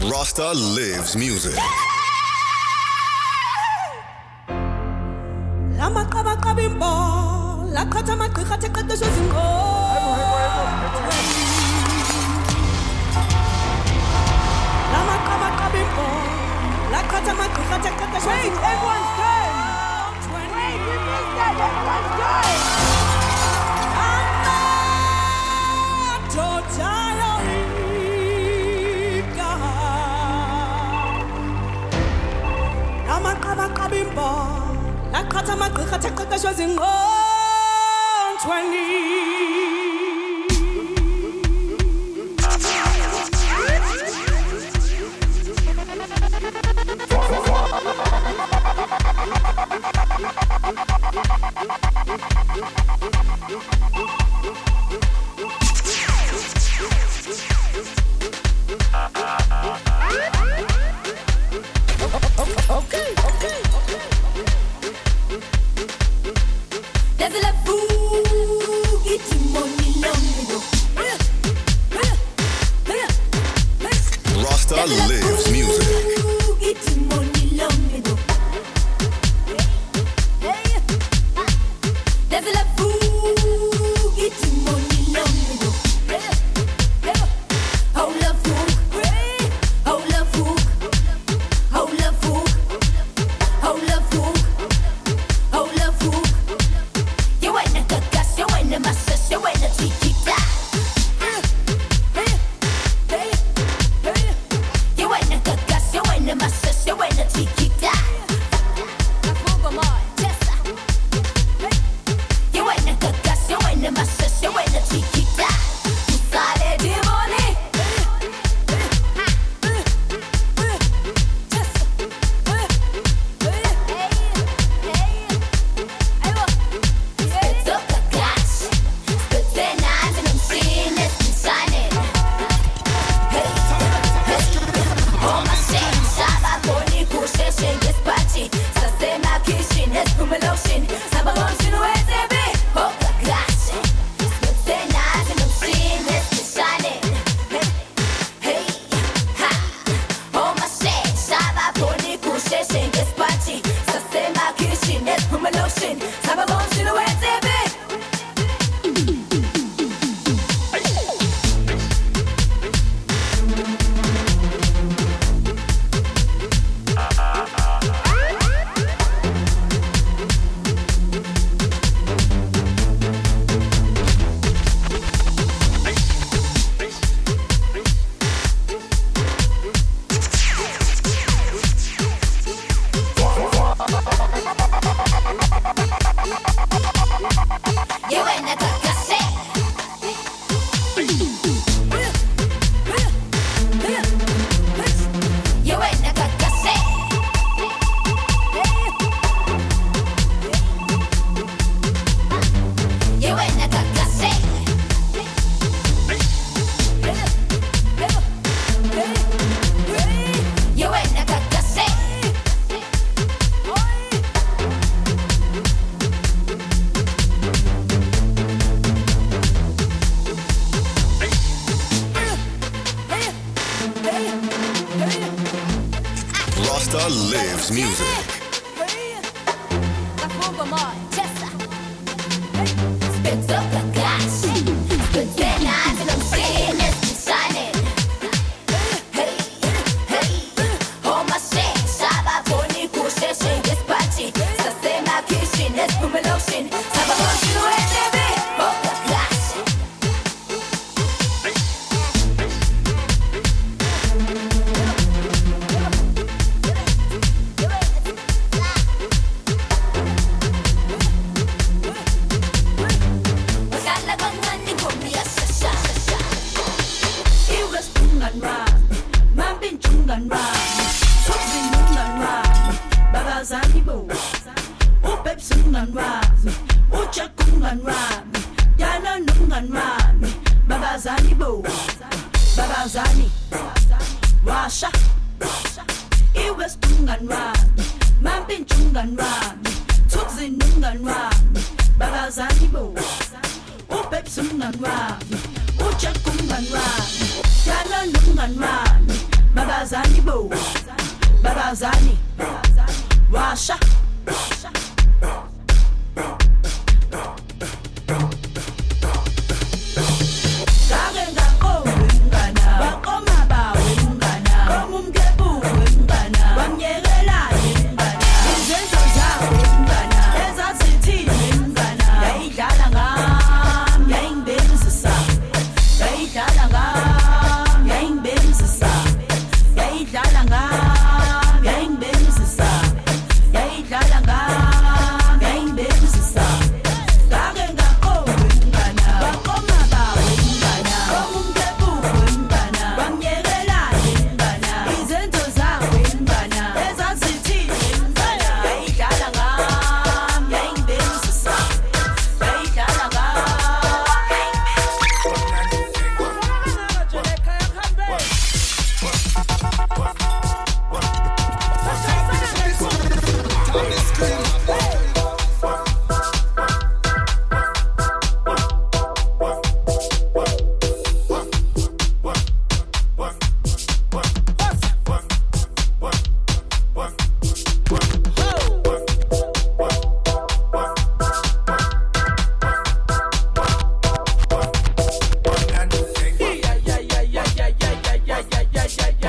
Rasta lives music. Wait, everyone's good. Wait, you missed that. Everyone's good. Baba barazani bo, barazani, washa. Yeah, yeah, yeah.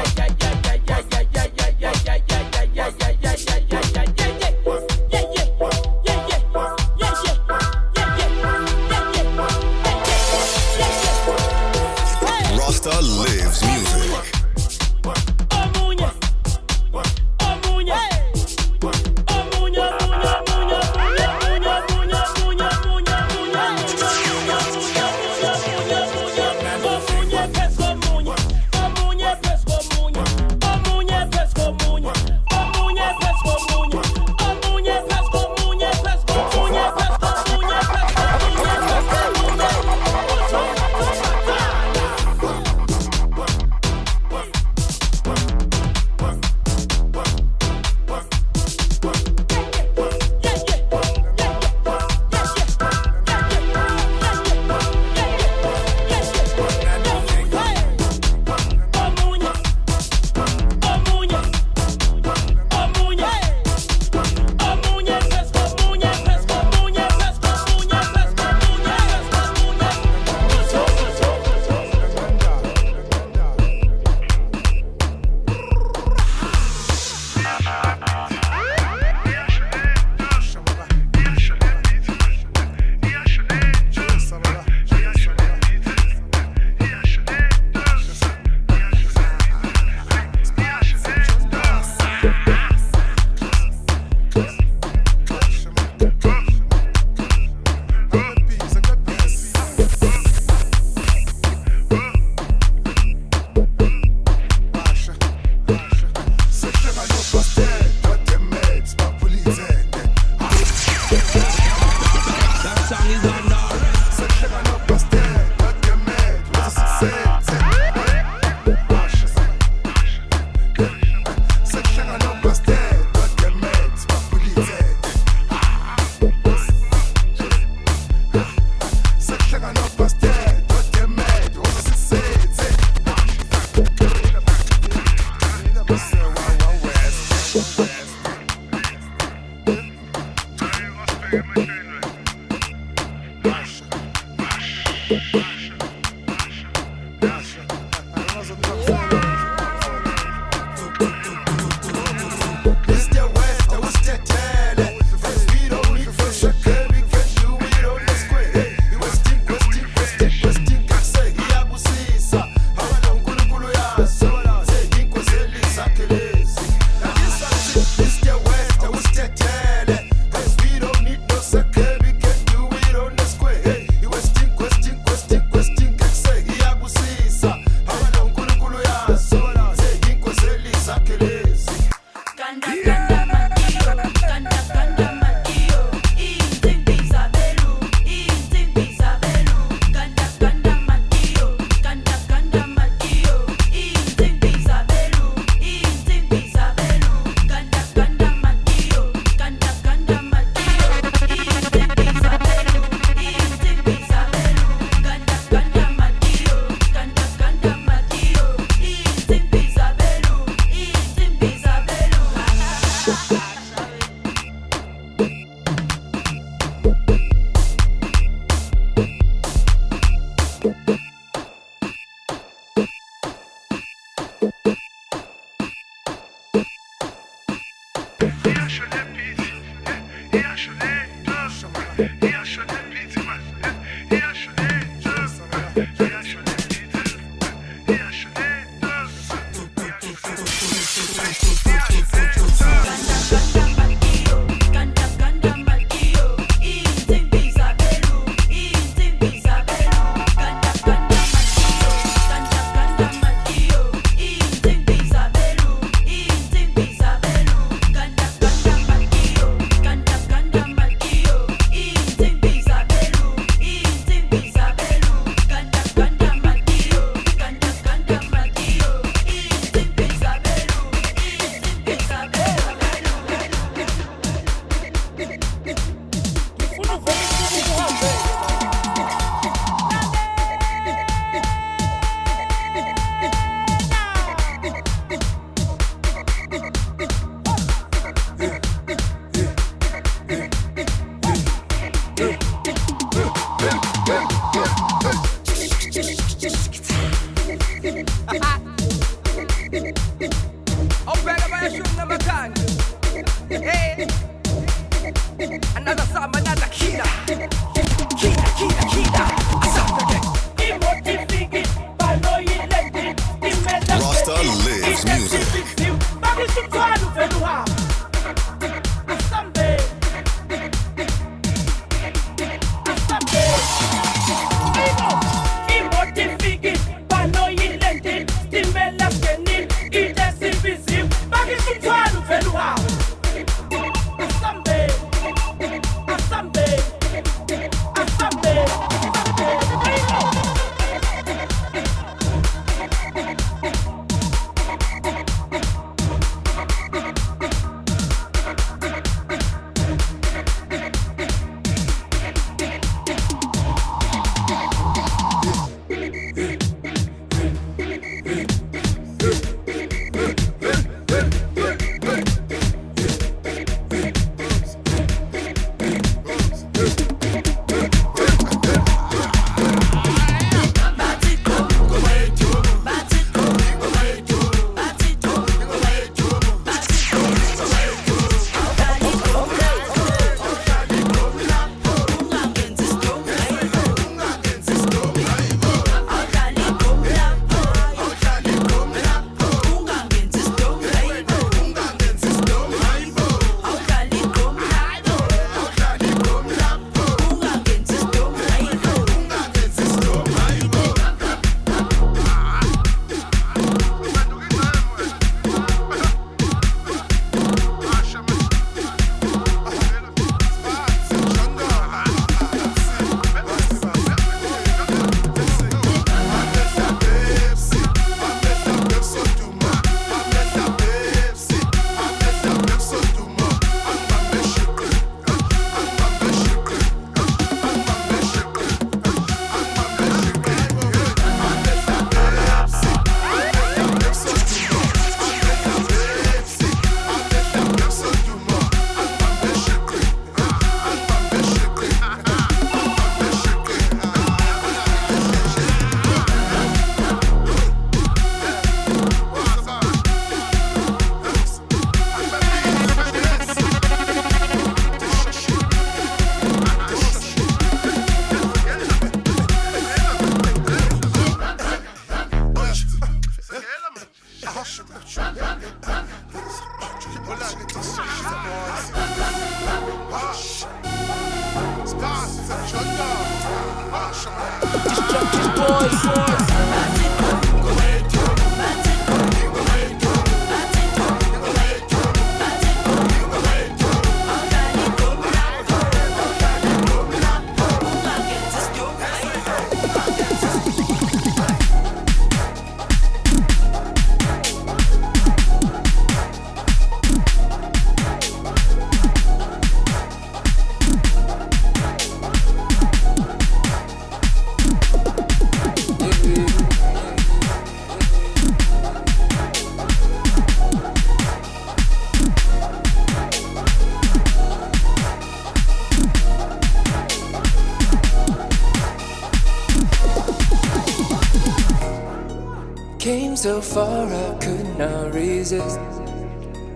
so far I could not resist.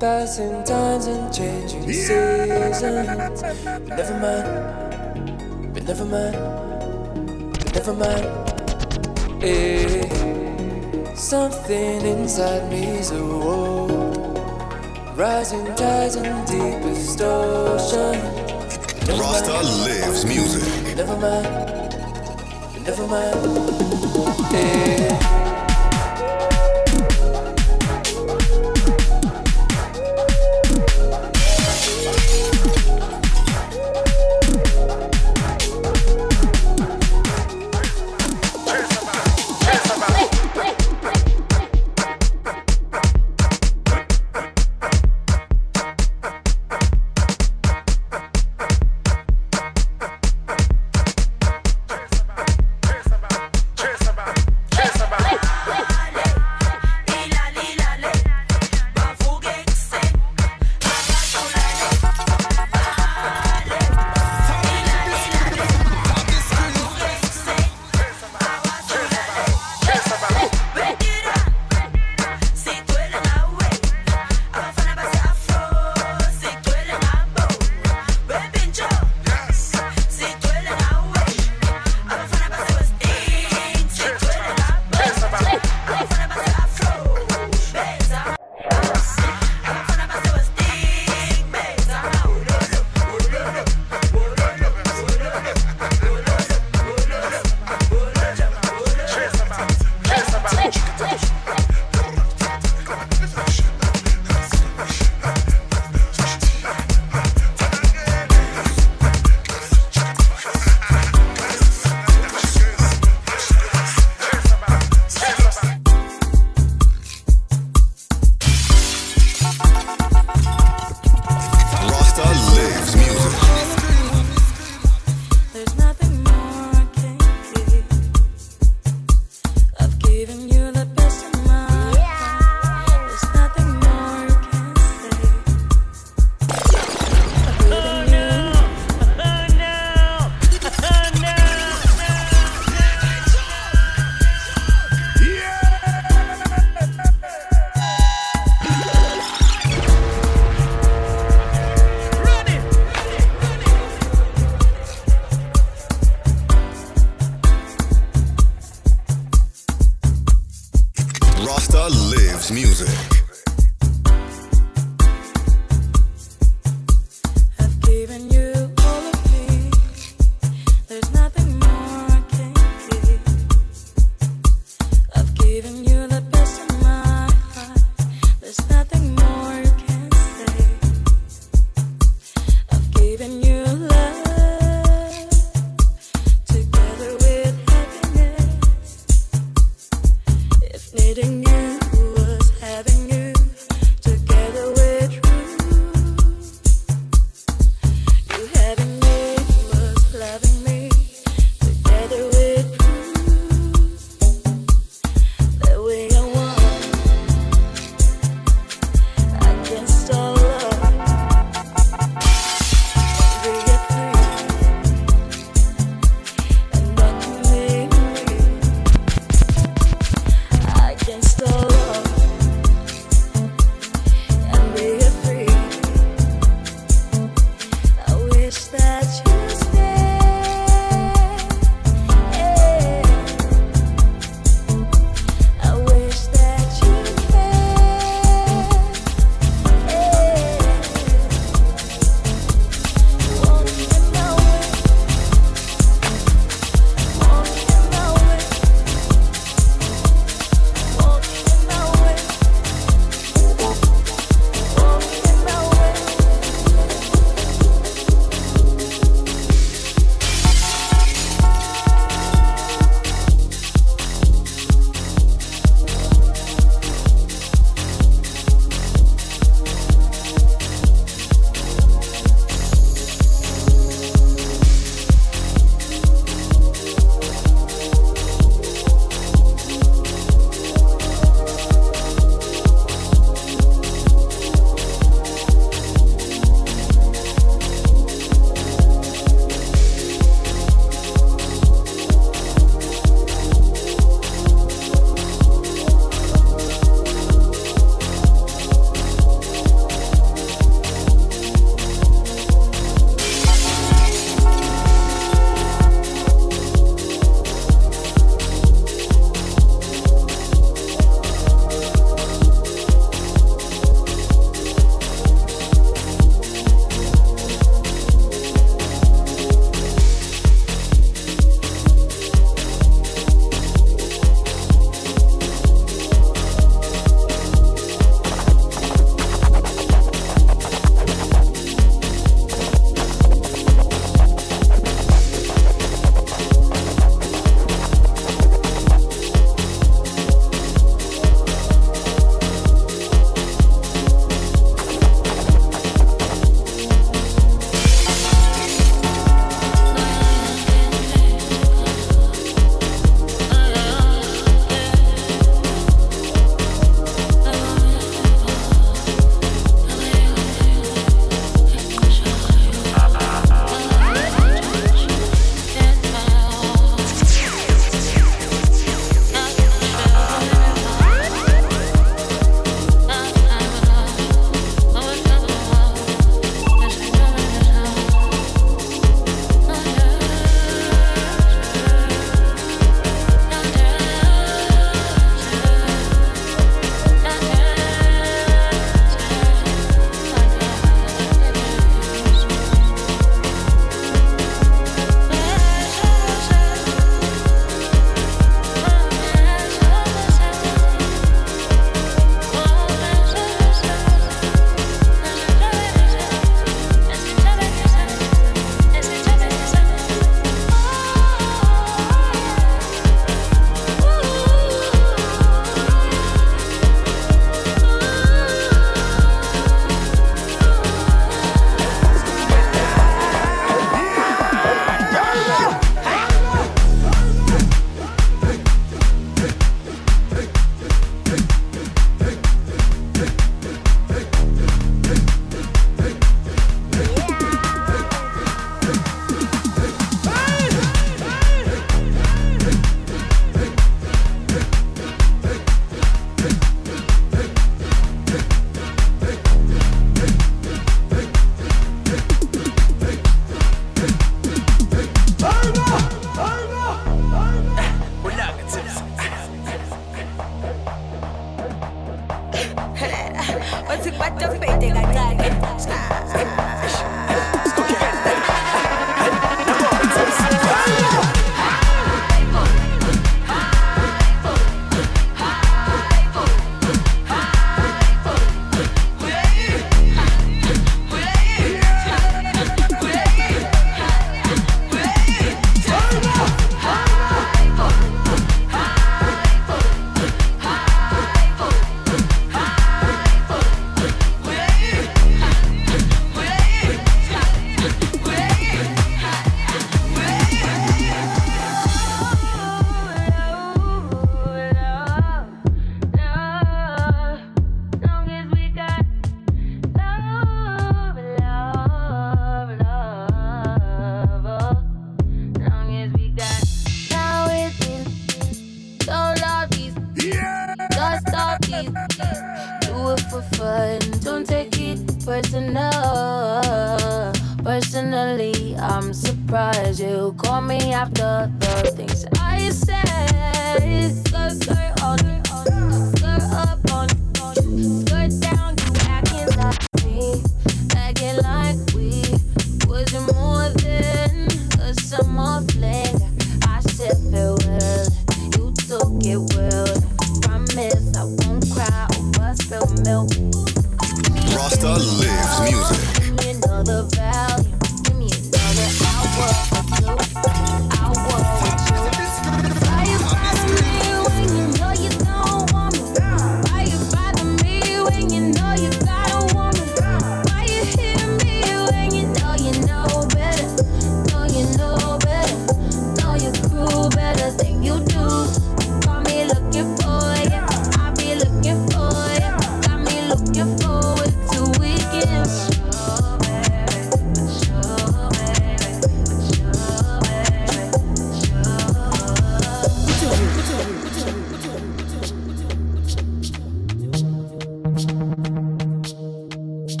Passing times and changing seasons. But never mind, but never mind, but never mind. Eh. Something inside me's a wall. Rising tides and deepest ocean. Rasta lives music. Never mind, but never mind. Eh. Needing you was having you.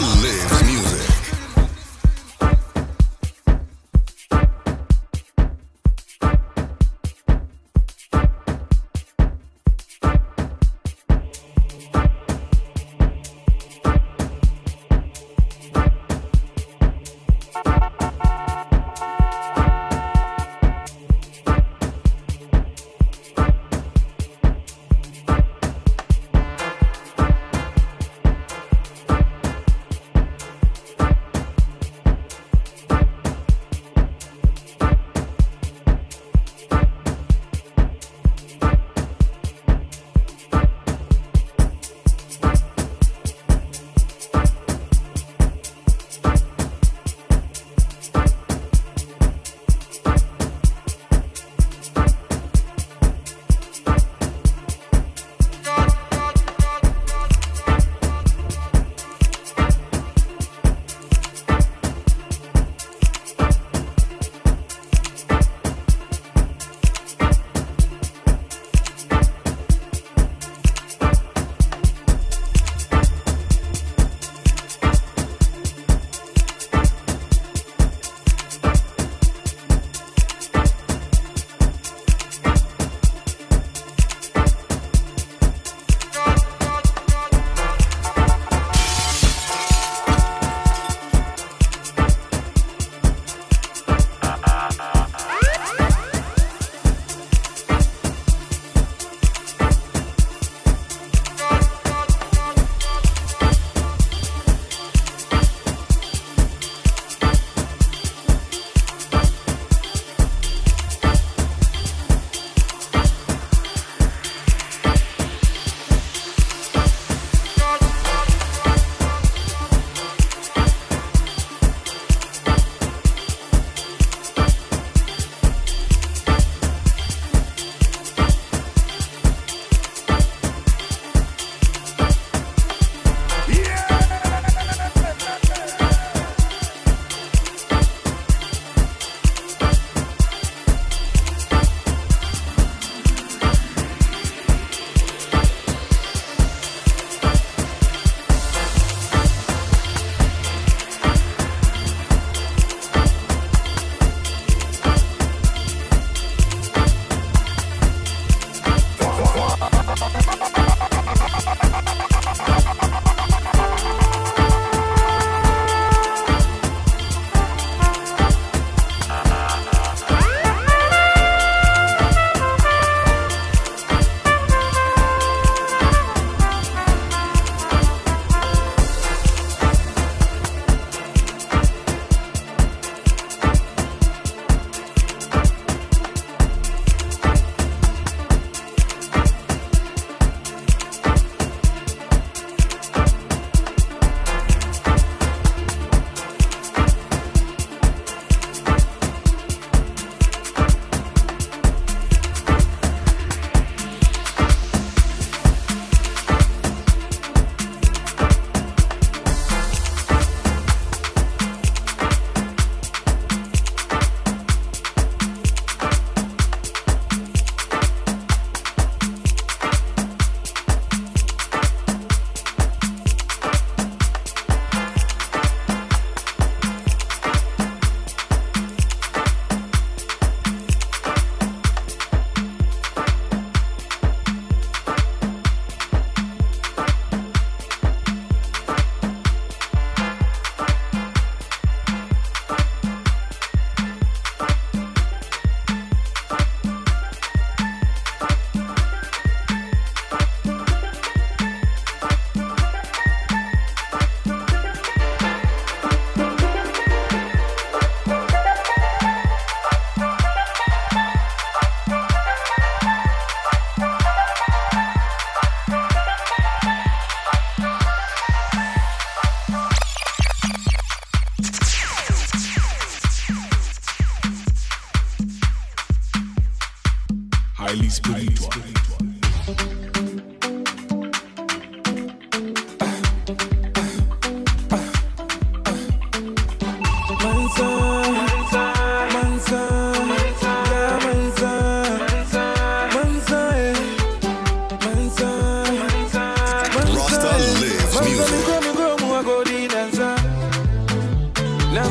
live music.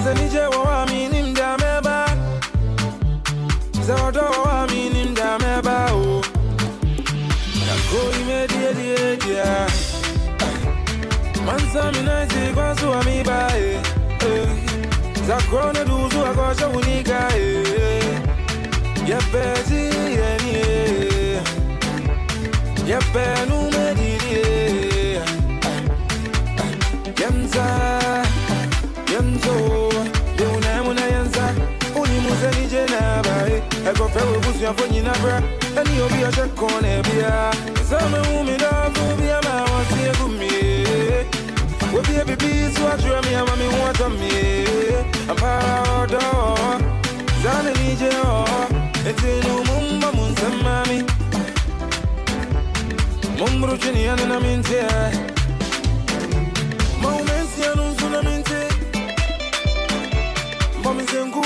Mzee nije waamini mdameba, mzee wado waamini mdameba o. Nakoi me die die die, manza mina zikwa zwa miba e. Zakona duzu akosha unika e, yepezi eni e, yepenu me die, yemza. Yanzo, yona muna yanza, oni muzeni jana bae. Ego fewe busi afoni na bra, eni obi aje kone bia. Zame umida bubia ma wasi gumi. Obi bibi swajua mi ama mi wata mi. Apara odo, zane nije o, etinu mumba munsamami. Mumbru chini yana minte, maumensi yanuzuna minte. Bomizengu,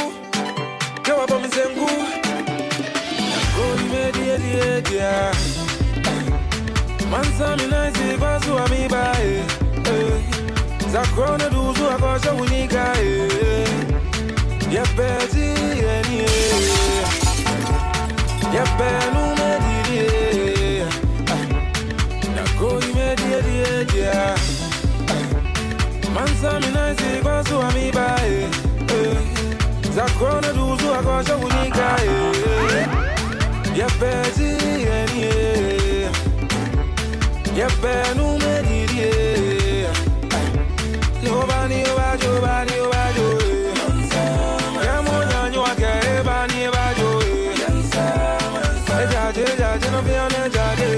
kewa bomizengu. Nakoi me die die die. Manza mina ziba zwa miba e. Zakona duzu akosha unika e. Yepezi eni e. Yepenu me die. Nakoi me die die die. Manza mina ziba zwa miba e. Zakona duzu akosha unika e. Yepezi eni e. Yepenu me diri e. Nobani obajo bani obajo e. Yemo nyanyo akere bani obajo e. Ejaje ejaje no bione ejaje.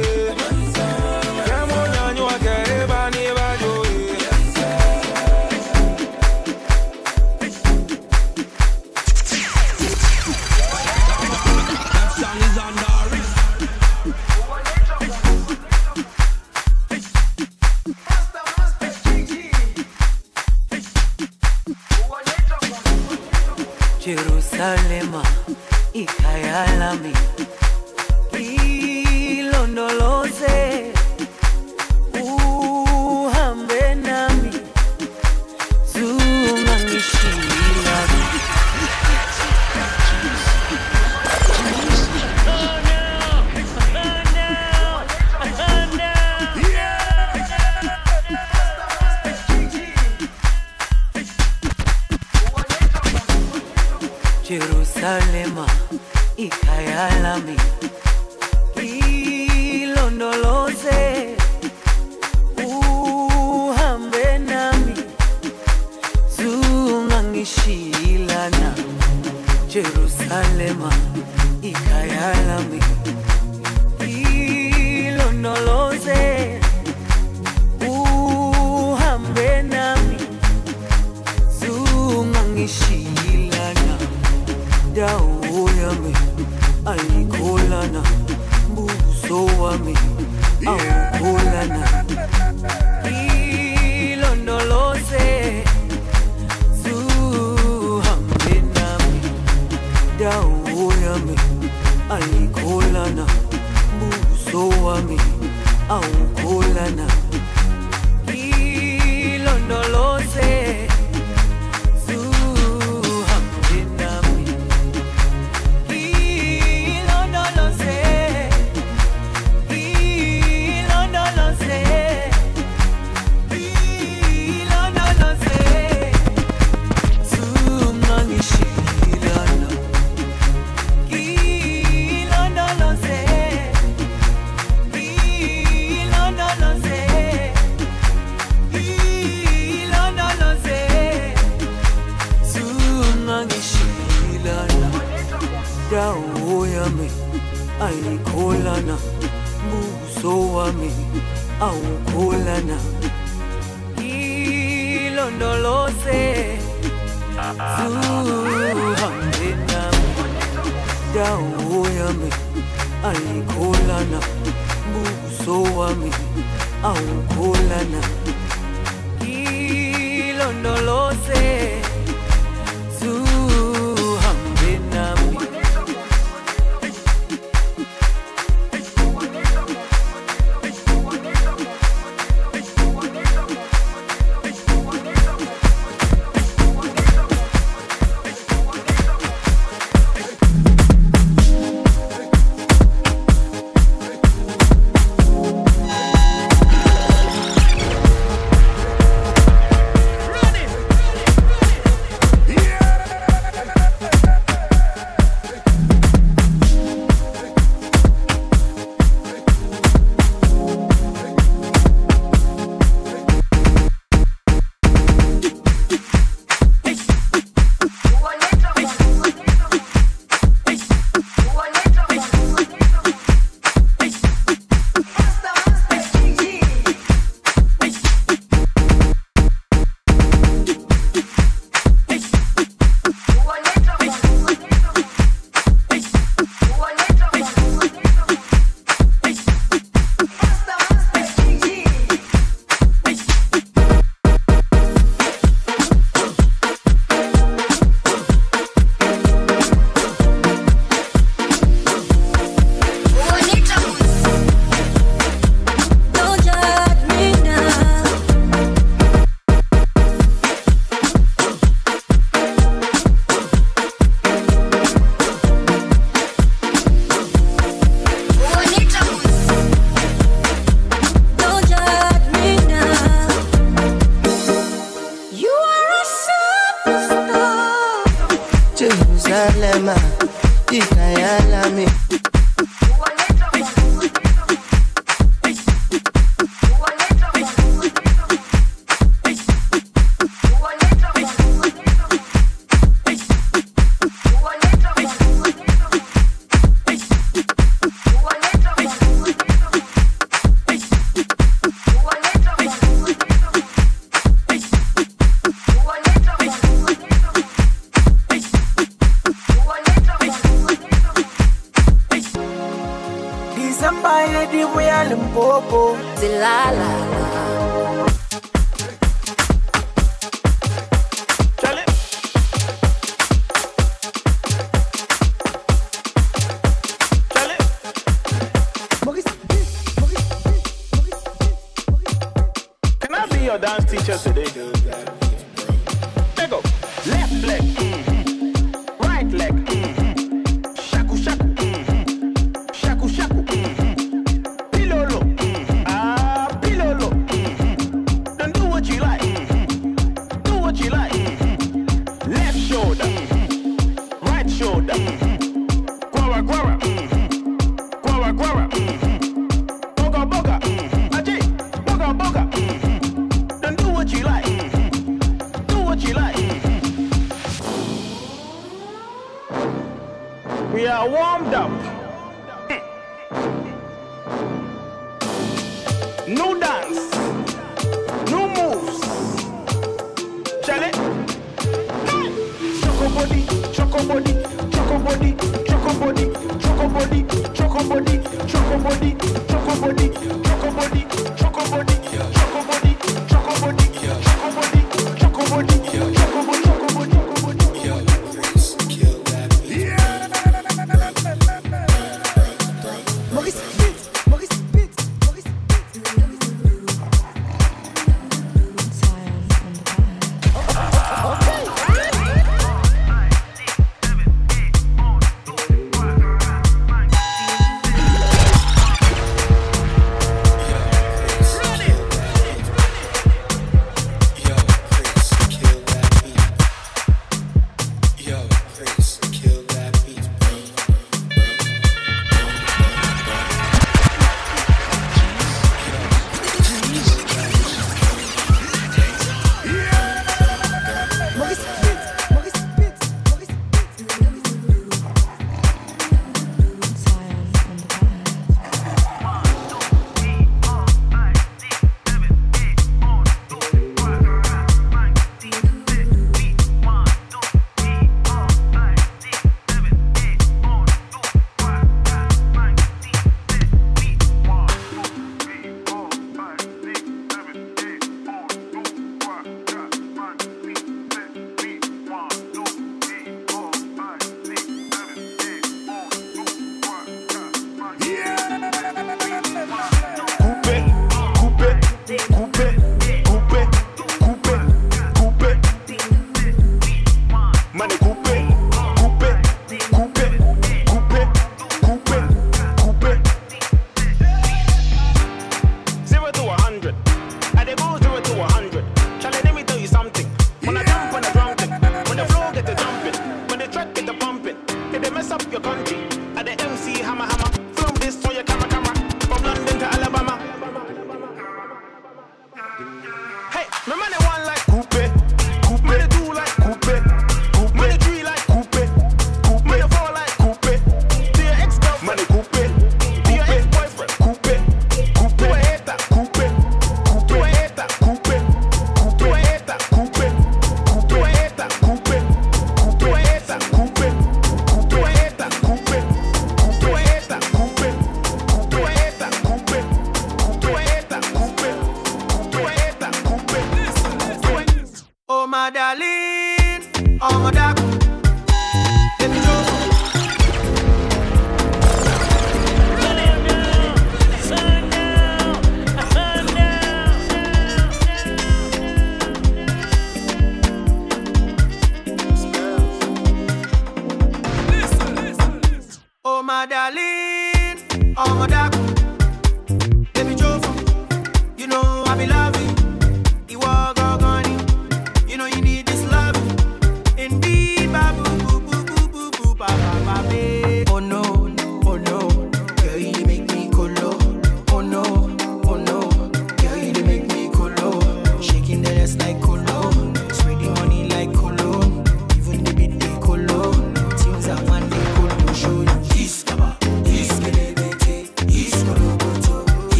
Yemo nyanyo akere bani obajo e. Jerusalema ikayalami ilondoloze uhambe nami zumanishila Jerusalema ikayalami ilondoloze uhambe nami zungangishilana Jerusalema ikayalami ilondoloze uhambe nami zungangishilana Dao yami, alikolana, buso wami, aukolana Ilondolose, zuhambe nami Dao yami, alikolana, buso wami, aukolana Ilondolose Aikolana, buso wami, aukolana Ilondolose, zuhambe nami Dao yami, aikolana, buso wami, aukolana Ilondolose, zuhambe nami dilemma, this I me. Be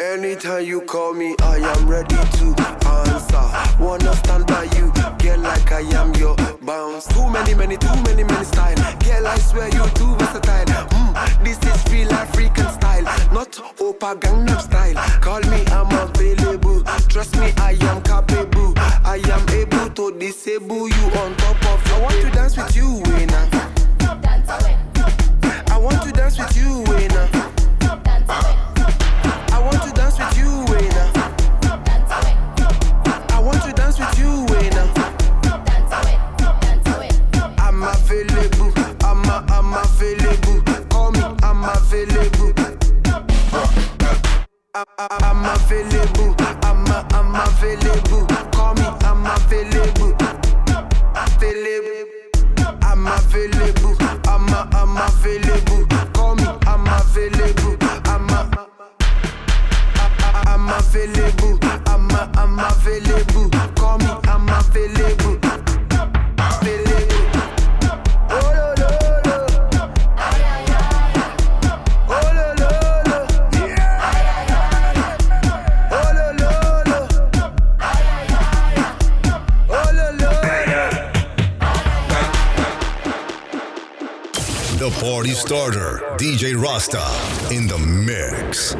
Anytime you call me, I am ready to answer. wanna stand by you. Girl, like I am your bounce. Too many style. Girl, I swear you're too versatile. This is real African style, not Opa Gangnam style. Call me, I'm available. Trust me, I am capable. I am able to disable you on top of you. I want to dance with you, winner. I want to dance with you, winner. I want to dance with you, winner. I want to dance with you, winner. I'm available. I'm available. Call me, I'm available. I'm available. I'm available. Call me, I'm available. I'm available. I'm available. Call me, I'm available. I'm available. I'm available. Call me, I'm available. Party starter, DJ Rasta in the mix.